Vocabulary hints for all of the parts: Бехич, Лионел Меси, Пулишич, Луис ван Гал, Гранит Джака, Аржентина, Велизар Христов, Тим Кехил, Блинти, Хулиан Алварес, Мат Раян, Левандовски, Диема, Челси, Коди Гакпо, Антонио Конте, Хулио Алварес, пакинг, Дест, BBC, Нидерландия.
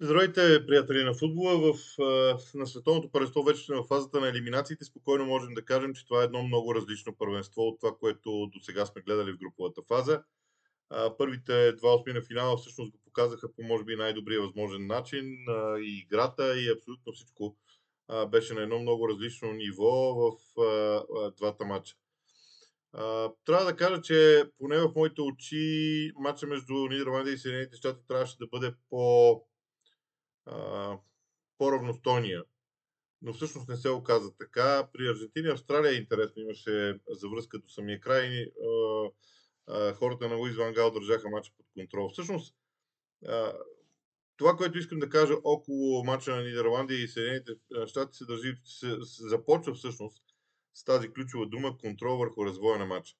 Здравейте, приятели на футбола. На световното първенство вече сме в фазата на елиминациите. Спокойно можем да кажем, че това е едно много различно първенство от това, което до сега сме гледали в груповата фаза. Първите два осми на финала всъщност го показаха по може би най-добрия възможен начин. И играта, и абсолютно всичко беше на едно много различно ниво в двата матча. Трябва да кажа, че поне в моите очи матча между Нидерландия и Съединените щати трябваше да бъде по-равностойния. Но всъщност не се оказа така. При Аржентина и Австралия интересно имаше завръзка до самия край. Хората на Луис ван Гал държаха матча под контрол. Всъщност, това, което искам да кажа около матча на Нидерландия и Съединените щати започва всъщност с тази ключова дума контрол върху развоя на матча.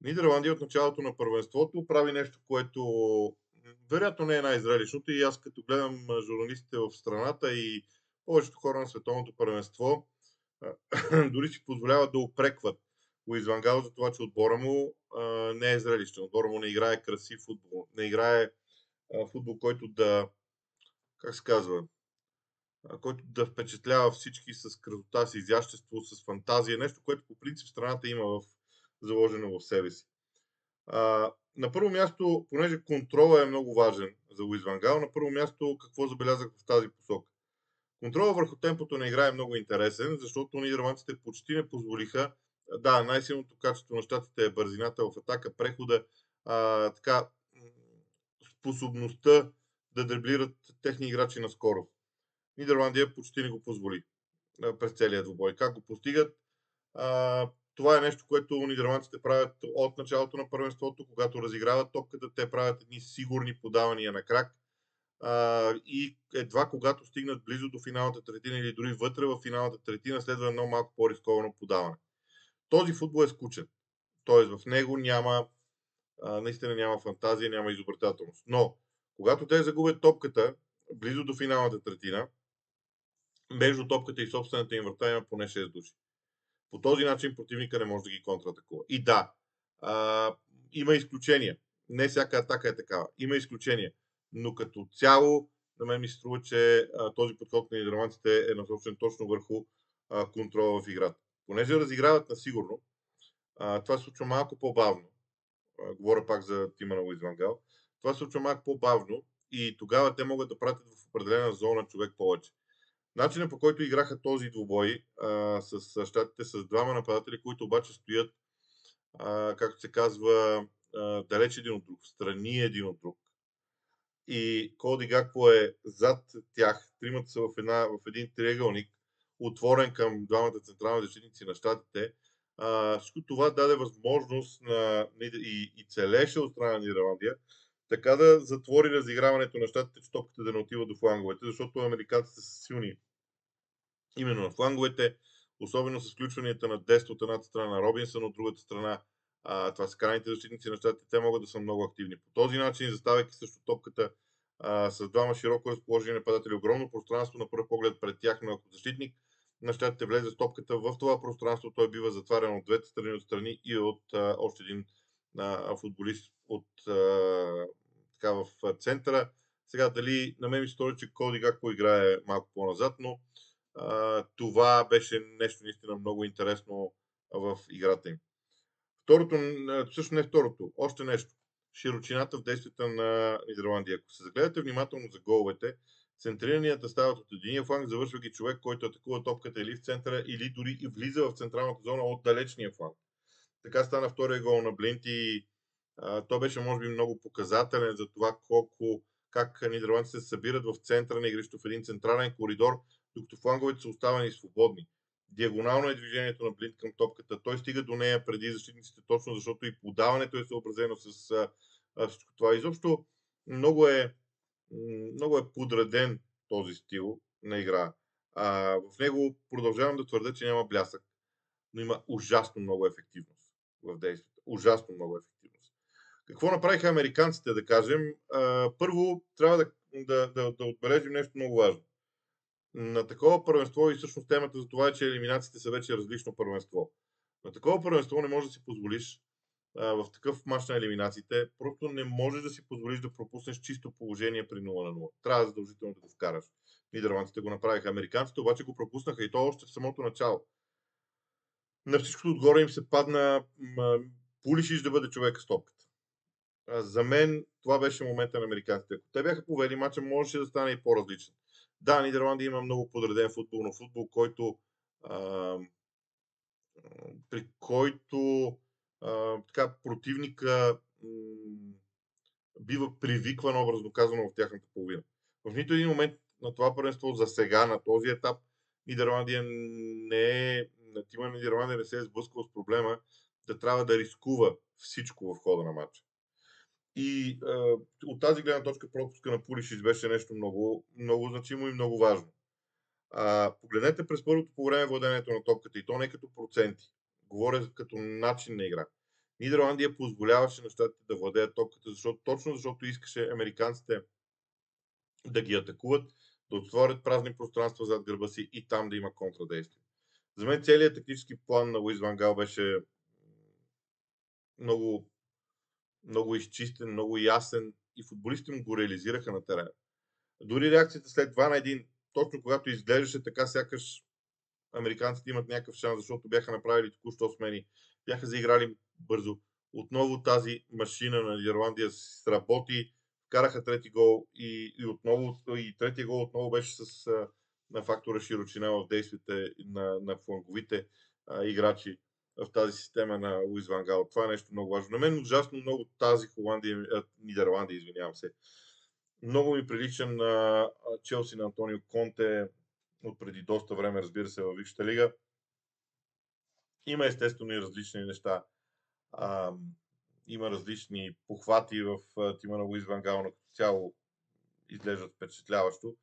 Нидерландия от началото на първенството прави нещо, което вероятно не е най-зрелищното, и аз като гледам журналистите в страната и повечето хора на световното първенство дори си позволяват да упрекват Луис ван Гал за това, че отбора му не е зрелищен. Отбора му не играе красив футбол, не играе футбол, който да, който да впечатлява всички с красота, с изящество, с фантазия. Нещо, което по принцип страната има заложено в себе си. На първо място, понеже контрола е много важен за Луис ван Гал, на първо място какво забелязах в тази посока? Контрола върху темпото на игра е много интересен, защото нидерландците почти не позволиха. Да, най-силното качество на щатите е бързината в атака, прехода, способността да дреблират техни играчи на скорост. Нидерландия почти не го позволи през целия двубой. Как го постигат? Това е нещо, което нидерландците правят от началото на първенството, когато разиграват топката, те правят едни сигурни подавания на крак. И едва когато стигнат близо до финалната третина или дори вътре в финалната третина, следва едно малко по-рисковано подаване. Този футбол е скучен. Т.е. в него няма, наистина няма фантазия, няма изобретателност. Но когато те загубят топката близо до финалната третина, между топката и собствената им врата има поне 6 души. По този начин противника не може да ги контратакува. И да, има изключения. Не всяка атака е такава. Има изключения. Но като цяло, на мен ми се струва, че този подход на нидерландците е насочен точно върху контрола в играта. Понеже разиграват насигурно, това се случва малко по-бавно. Говоря пак за тима на Луис ван Гал. Това се случва малко по-бавно и тогава те могат да пратят в определена зона човек повече. Начинът, по който играха този двубой с щатите, с двама нападатели, които обаче стоят, както се казва, далеч един от друг, встрани един от друг. И Коди Гакпо е зад тях, тримата са в един триъгълник, отворен към двамата централни защитници на щатите. Всичко това даде възможност и целеше от страна на Нидерландия така да затвори разиграването на щатите, че топката да не отива до фланговете, защото американците са силни именно на фланговете, особено с включванията на Дест от едната страна, на Робинсън от другата страна. Това са крайните защитници на щатите, те могат да са много активни. По този начин, заставяйки също топката с двама широко разположени нападатели, огромно пространство на пръв поглед пред тях, но ако защитник на щатите влезе с топката в това пространство, той бива затварян от двете страни, отстрани и от още един футболист в центъра. Сега дали на мен ми се стори, че Коди Гакпо играе малко по-назад, но това беше нещо наистина много интересно в играта им. Още нещо. Широчината в действията на Нидерландия. Ако се загледате внимателно за головете, центрирането стават от единия фланг, завършва ги човек, който атакува топката или в центъра, или дори и влиза в централната зона от далечния фланг. Така стана втория гол на Блинти. Той беше, може би, много показателен за това как нидерландците се събират в центъра на игрището в един централен коридор, докато фланговете са оставени свободни. Диагонално е движението на Блинт към топката. Той стига до нея преди защитниците, точно защото и подаването е съобразено с всичко това. Изобщо много е подреден този стил на игра. В него продължавам да твърда, че няма блясък, но има ужасно много ефективност в действието. Ужасно много ефективност. Какво направиха американците, да кажем? Първо, трябва да отбележим нещо много важно. На такова първенство, и всъщност темата за това е, че елиминациите са вече различно първенство. На такова първенство не можеш да си позволиш в такъв мач на елиминациите, просто не можеш да си позволиш да пропуснеш чисто положение при 0-0. Трябва задължително да го вкараш. Нидерландците го направиха, американците обаче го пропуснаха и то още в самото начало. На всичкото отгоре им се падна Пулишич да бъде човека с топката. За мен това беше момента на американците. Ако те бяха повели мача, можеше да стане и по-различен. Да, Нидерландия има много подреден футбол, но футбол, който при който така противника бива привикван, образно казано, в тяхната половина. В нито един момент на това първенство за сега, на този етап, Нидерландия не е, тима на Нидерландия не се е сблъскал с проблема да трябва да рискува всичко в хода на матча. И от тази гледна точка пропуска на Пулишич беше нещо много, много значимо и много важно. Погледнете през първото по време владението на топката и то не като проценти. Говоря като начин на игра. Нидерландия позволяваше на щатите да владеят топката, защото, точно защото искаше американците да ги атакуват, да отворят празни пространства зад гърба си и там да има контрадействие. За мен целият тактически план на Луис ван Гал беше много, много изчистен, много ясен и футболистите му го реализираха на терена. Дори реакцията след 2-1, точно когато изглеждаше така, сякаш американците имат някакъв шанс, защото бяха направили току-що смени, бяха заиграли бързо. Отново тази машина на Нидерландия сработи, вкараха трети гол и третия гол отново беше с на фактора широчина в действията на фланговите играчи в тази система на Луис ван Гал. Това е нещо много важно. На мен ужасно много тази Нидерландия, много ми прилича на Челси на Антонио Конте от преди доста време, разбира се, във Висшата лига. Има естествено и различни неща. Има различни похвати в тима на Луис ван Гал, но като цяло изглеждат впечатляващо.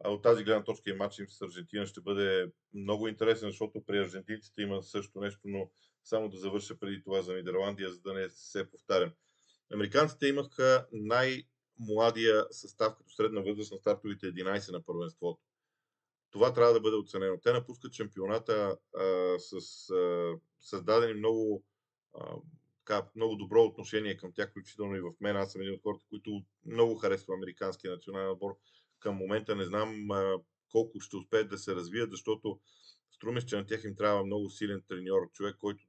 От тази гледна точка и матчът им с Аржентина ще бъде много интересен, защото при аржентинците има също нещо, но само да завърша преди това за Нидерландия, за да не се повтарям. Американците имаха най-младия състав като средна възраст на стартовите 11 на първенството. Това трябва да бъде оценено. Те напускат шампионата с създадени много добро отношение към тях, включително и в мен. Аз съм един от хората, които много харесва американския национален отбор. Към момента не знам колко ще успеят да се развият, защото струми се, че на тях им трябва много силен треньор, човек, който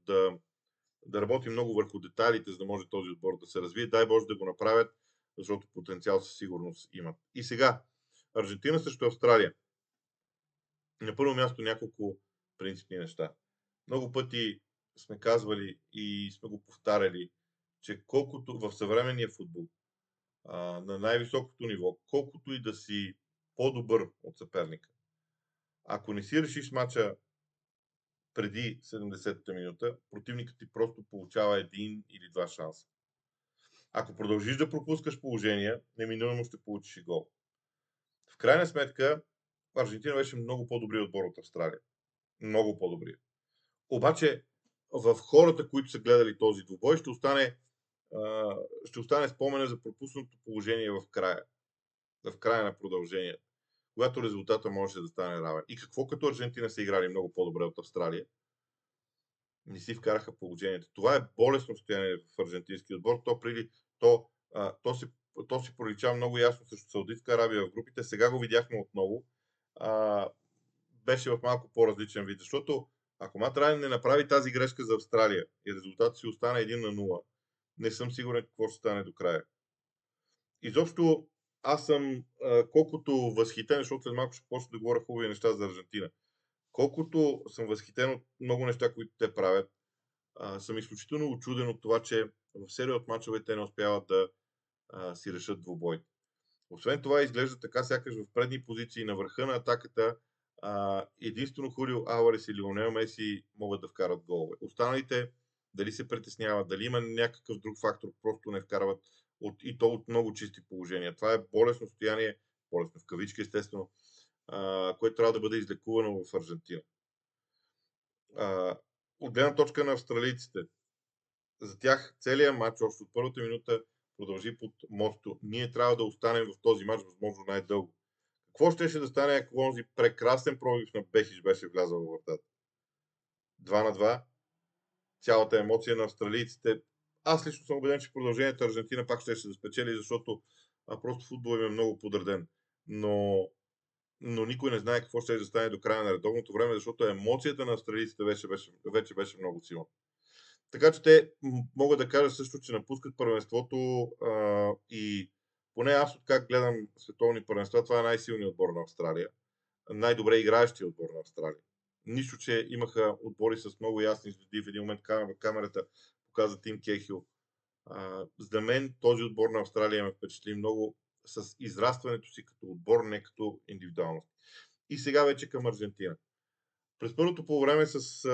да работи много върху детайлите, за да може този отбор да се развие. Дай Боже да го направят, защото потенциал със сигурност имат. И сега, Аржентина срещу Австралия. На първо място няколко принципни неща. Много пъти сме казвали и сме го повтаряли, че колкото в съвременния футбол, на най-високото ниво, колкото и да си по-добър от съперника, ако не си решиш мача преди 70-та минута, противникът ти просто получава един или два шанса. Ако продължиш да пропускаш положения, неминуемо ще получиш и гол. В крайна сметка, Аржентина беше много по-добрия отбор от Австралия. Много по-добрия. Обаче, в хората, които са гледали този двубой, ще остане спомена за пропуснато положение в края на продължението, когато резултата можеше да стане равен. И какво като Аржентина са играли много по-добре от Австралия, не си вкараха положението. Това е болесно състояние в аржентинския отбор. То се пролича много ясно срещу Саудитска Арабия в групите. Сега го видяхме отново. Беше в малко по-различен вид, защото ако Мат Раян не направи тази грешка за Австралия и резултатът си остане 1-0, не съм сигурен какво ще стане до края. Изобщо аз съм колкото възхитен, защото след малко ще почна да говоря хубави неща за Аржентина. Колкото съм възхитен от много неща, които те правят, съм изключително учуден от това, че в серия от мачовете те не успяват да си решат двубой. Освен това изглежда така, сякаш в предни позиции на върха на атаката единствено Хулио Алварес и Лионел Меси могат да вкарат голове. Останалите дали се притесняват, дали има някакъв друг фактор, просто не вкарват от много чисти положения. Това е болесно състояние, болесно в кавички естествено, което трябва да бъде излекувано в Аржентина. От гледна точка на австралийците, за тях целият матч, още от първата минута, продължи под мото: ние трябва да останем в този матч възможно най-дълго. Какво щеше да стане, ако онзи прекрасен пробив на Бехич беше влязъл във вратата? 2-2. Цялата емоция на австралийците Аз лично съм убеден, че продължението Аржентина пак ще се спечели, защото просто футбол им е много подреден. Но никой не знае какво ще стане до края на редовното време, защото емоцията на австралийците вече беше много силна. Така че те могат да кажат също, че напускат първенството и поне аз откак гледам световни първенства, това е най-силният отбор на Австралия. Най-добре играещият отбор на Австралия. Нищо, че имаха отбори с много ясни звезди. В един момент камерата показа Тим Кехил. За мен този отбор на Австралия ме впечатли много с израстването си като отбор, не като индивидуалност. И сега вече към Аржентина. През първото полувреме с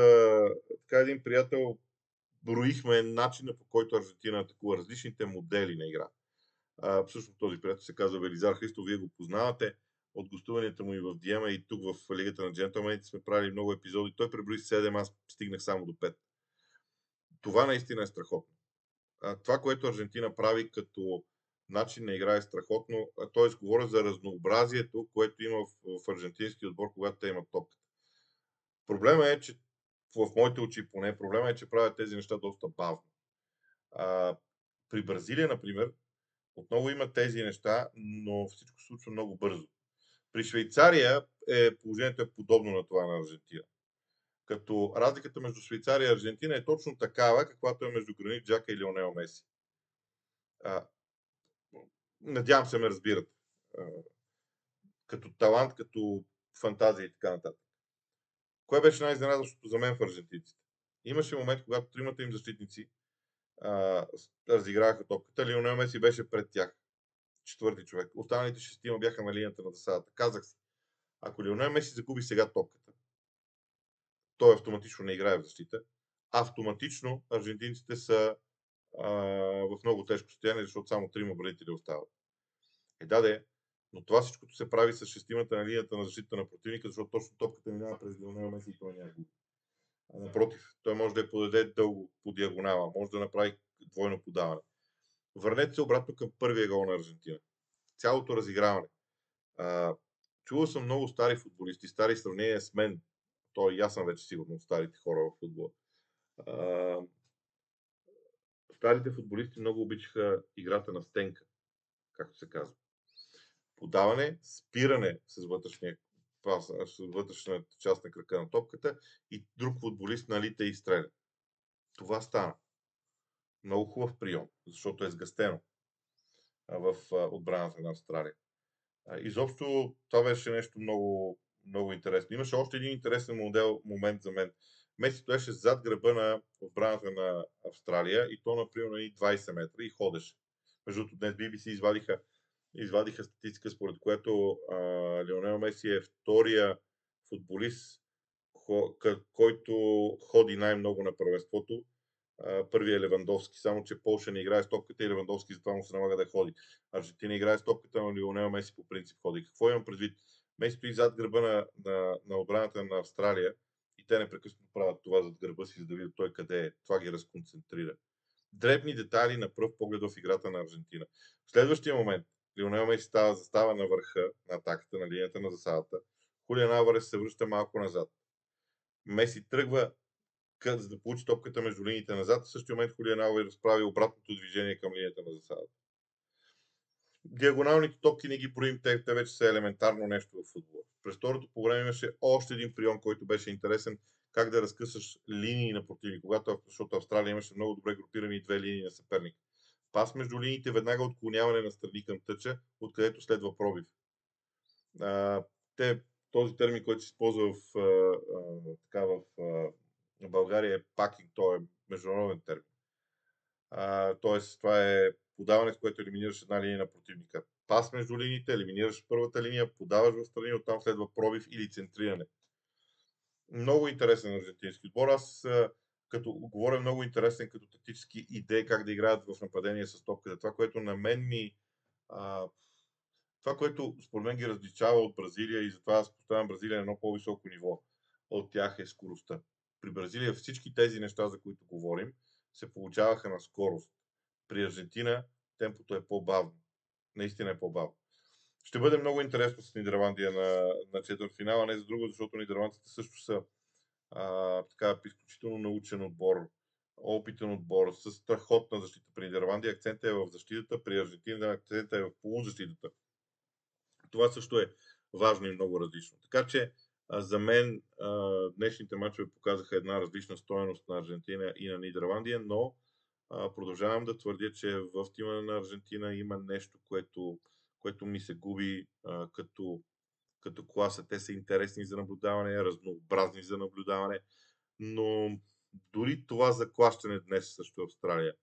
един приятел броихме начина, по който Аржентина атакува, различните модели на игра. Всъщност този приятел се казва Велизар Христов, вие го познавате от гостуванията му и в Диема, и тук в Лигата на джентълмените сме правили много епизоди. Той преброи 7, аз стигнах само до 5. Това наистина е страхотно. Това, което Аржентина прави като начин на игра е страхотно. Т.е. говоря за разнообразието, което има в аржентински отбор, когато те имат топката. Проблема е, че в моите очи поне, проблема е, че правят тези неща доста бавно. При Бразилия, например, отново има тези неща, но всичко се случва много бързо. При Швейцария положението е подобно на това на Аржентина. Като разликата между Швейцария и Аржентина е точно такава, каквато е между Гранит Джака и Лионел Меси. Надявам се ме разбират. Като талант, като фантазия и така нататък. Кое беше най-изненадващото за мен в аржентинците? Имаше момент, когато тримата им защитници разиграха топката. Лионел Меси беше пред тях. Четвърти човек. Останалите шестима бяха на линията на засадата. Казах си, ако Лионел Меси загуби сега топката, той автоматично не играе в защита. Автоматично аржентинците са в много тежко състояние, защото само трима бранители остават. Но това всичкото се прави с шестимата на линията на защита на противника, защото точно топката минава през Лионел Меси и той няма. Напротив, той може да я подаде дълго по диагонала, може да направи двойно подаване. Върнете се обратно към първия гол на Аржентина. Цялото разиграване. Чувал съм много стари футболисти, стари сравнения с мен. Той и аз съм вече сигурно старите хора в футбола. Старите футболисти много обичаха играта на стенка, както се казва. Подаване, спиране с вътрешната част на крака на топката и друг футболист налита и стреля. Това стана. Много хубав прием, защото е сгъстено в отбраната на Австралия. Изобщо това беше нещо много, много интересно. Имаше още един интересен момент за мен. Меси стоеше зад гръба на отбраната на Австралия и то, например, на 20 метра и ходеше. Между другото, днес BBC извадиха статистика, според което Лионел Меси е втория футболист, който ходи най-много на първенството. Първият е Левандовски, само че Полша не играе с топката и Левандовски затова му се налага да ходи. Аржентина играе с топката, но Лионел Меси по принцип ходи. Какво имам предвид? Меси стои зад гръба на отбраната на Австралия. И те непрекъснато правят това зад гърба си, за да видят той къде е. Това ги разконцентрира. Дребни детайли на пръв поглед в играта на Аржентина. В следващия момент Лионел Меси застава на върха на атаката, на линията на засадата. Хулиан Алварес се връща малко назад. Меси тръгва, за да получи топката между линиите назад. В същия момент Хулиан Алварес прави обратното движение към линията на засадата. Диагоналните топки не ги броим, те вече са елементарно нещо в футбола. През второто по време имаше още един прием, който беше интересен, как да разкъсаш линии на противник, защото Австралия имаше много добре групирани две линии на съперник. Пас между линиите, веднага отклоняване на страни към тъча, откъдето следва пробив. Този термин, който се използва в България е пакинг, той е международен термин. Тоест, това е подаване, с което елиминираш една линия на противника. Пас между линиите, елиминираш първата линия, подаваш в страни, оттам следва пробив или центриране. Много интересен аржентински отбор. Аз като говоря много интересен като тактически идеи, как да играят в нападение с топката. Това, което на мен това, което според мен ги различава от Бразилия и затова аз поставям Бразилия на едно по-високо ниво от тях е скоростта. При Бразилия всички тези неща, за които говорим, се получаваха на скорост. При Аржентина темпото е по-бавно. Наистина е по-бавно. Ще бъде много интересно с Нидерландия на четвъртфинала, не за друго, защото нидерландците също са изключително научен отбор. опитен отбор с страхотна защита. При Нидерландия акцентът е в защитата, при Аржентина акцентът е в полузащитата. Това също е важно и много различно. Така че за мен днешните мачове показаха една различна стойност на Аржентина и на Нидерландия, но продължавам да твърдя, че в тима на Аржентина има нещо, което ми се губи като класа. Те са интересни за наблюдаване, разнообразни за наблюдаване, но дори това заклащане днес също в Австралия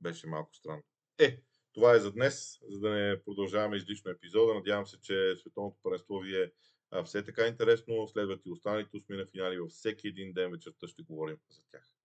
беше малко странно. Това е за днес, за да не продължаваме излишно епизода. Надявам се, че Световното първенство ви е все така интересно. Следват и останалите 8 финали. Във всеки един ден вечерта ще говорим за тях.